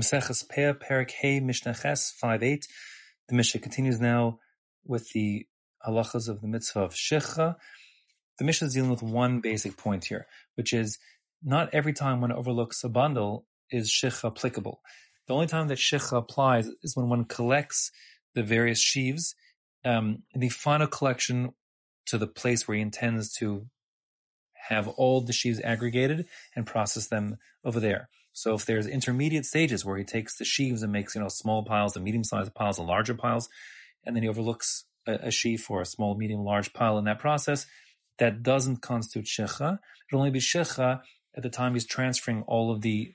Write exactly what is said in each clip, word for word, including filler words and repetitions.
Maseches Peah, Perik Hey, Mishnah Ches, five eight. The Mishnah continues now with the halachas of the mitzvah of Shechah. The Mishnah is dealing with one basic point here, which is not every time one overlooks a bundle is Shechah applicable. The only time that Shechah applies is when one collects the various sheaves, um, in the final collection to the place where he intends to have all the sheaves aggregated and process them over there. So if there's intermediate stages where he takes the sheaves and makes, you know, small piles and medium-sized piles and larger piles, and then he overlooks a, a sheaf or a small, medium, large pile in that process, that doesn't constitute Shechah. It'll only be Shechah at the time he's transferring all of the,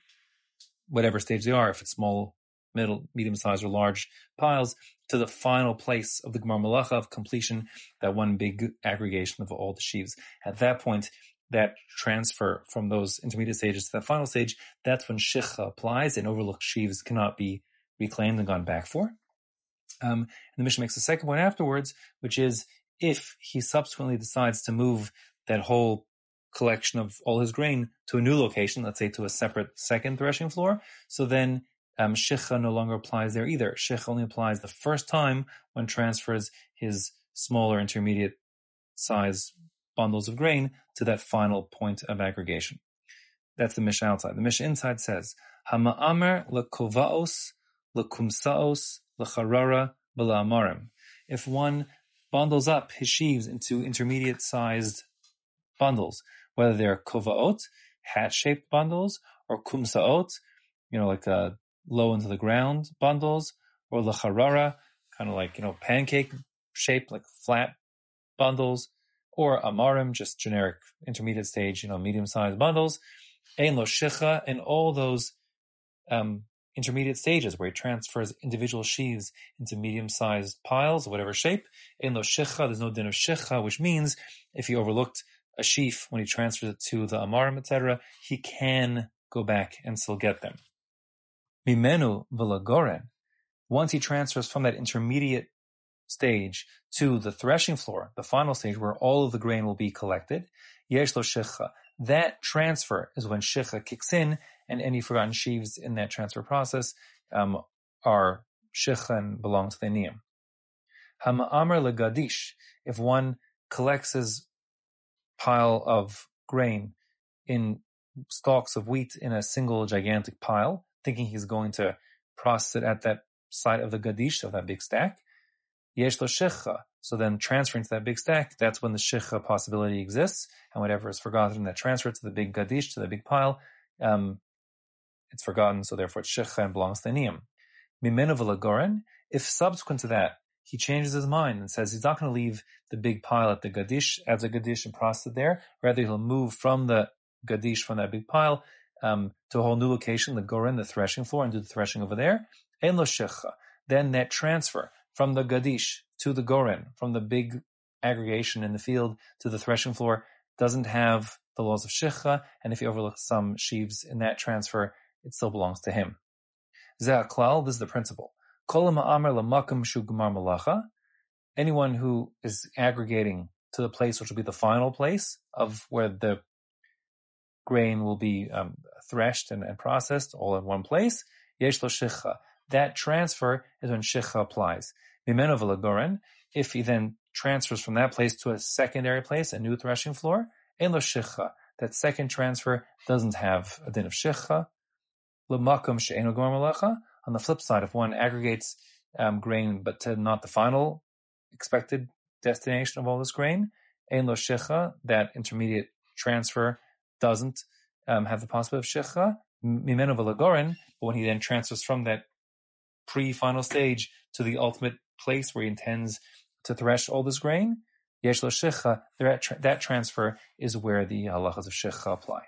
whatever stage they are, if it's small, middle, medium-sized, or large piles, to the final place of the gemar melacha of completion, that one big aggregation of all the sheaves. At that point, that transfer from those intermediate stages to that final stage, that's when Shechah applies, and overlooked sheaves cannot be reclaimed and gone back for. Um, and the Mishnah makes a second one afterwards, which is if he subsequently decides to move that whole collection of all his grain to a new location, let's say to a separate second threshing floor, so then um, Shechah no longer applies there either. Shechah only applies the first time one transfers his smaller intermediate size bundles of grain to that final point of aggregation. That's the Mishnah outside. The Mishnah inside says, "Hama'amer lakuva'os, lakumsaot, lacharara, belamarim." If one bundles up his sheaves into intermediate-sized bundles, whether they're kuva'ot, hat-shaped bundles, or kumsaot, you know, like uh, low into the ground bundles, or lacharara, kind of like, you know, pancake-shaped, like flat bundles, or amarim, just generic intermediate stage, you know, medium-sized bundles, ein lo shechah, and all those um, intermediate stages where he transfers individual sheaves into medium-sized piles, whatever shape, ein lo shechah, there's no din of shechah, which means if he overlooked a sheaf when he transfers it to the amarim, et cetera, he can go back and still get them. Mimenu v'la goren, once he transfers from that intermediate stage to the threshing floor, the final stage where all of the grain will be collected, yesh lo shechah. That transfer is when Shechah kicks in, and any forgotten sheaves in that transfer process um, are Shechah and belong to the niyam. Hama'amer le gadish, if one collects his pile of grain in stalks of wheat in a single gigantic pile, thinking he's going to process it at that site of the gadish, of that big stack, yesh lo shechah. So then transferring to that big stack, that's when the shechah possibility exists, and whatever is forgotten in that transfer to the big gadish, to the big pile, um, it's forgotten, so therefore it's shechah and belongs to the niyam. Mimenu v'la goren, if subsequent to that, he changes his mind and says he's not going to leave the big pile at the gadish, as a gadish and process it there, rather he'll move from the gadish, from that big pile, um, to a whole new location, the goren, the threshing floor, and do the threshing over there, ein lo shechah. Then that transfer from the gadish to the goren, from the big aggregation in the field to the threshing floor, doesn't have the laws of Shechah, and if he overlooks some sheaves in that transfer, it still belongs to him. Zeh haklal, this is the principle. Kol hama'amer lamakom shu gemar melacha. Anyone who is aggregating to the place which will be the final place of where the grain will be um, threshed and, and processed all in one place, yesh lo Shechah. That transfer is when Shechah applies. Mimenu v'la goren, if he then transfers from that place to a secondary place, a new threshing floor, ein lo Shechah. That second transfer doesn't have a din of Shechah. L'makom she'eino gemar melacha. On the flip side, if one aggregates um, grain but to not the final expected destination of all this grain, ein lo Shechah. That intermediate transfer doesn't um, have the possibility of Shechah. Mimenu v'la goren, but when he then transfers from that pre-final stage to the ultimate place where he intends to thresh all this grain, yesh lo shechah, that transfer is where the halachas of Shechah apply.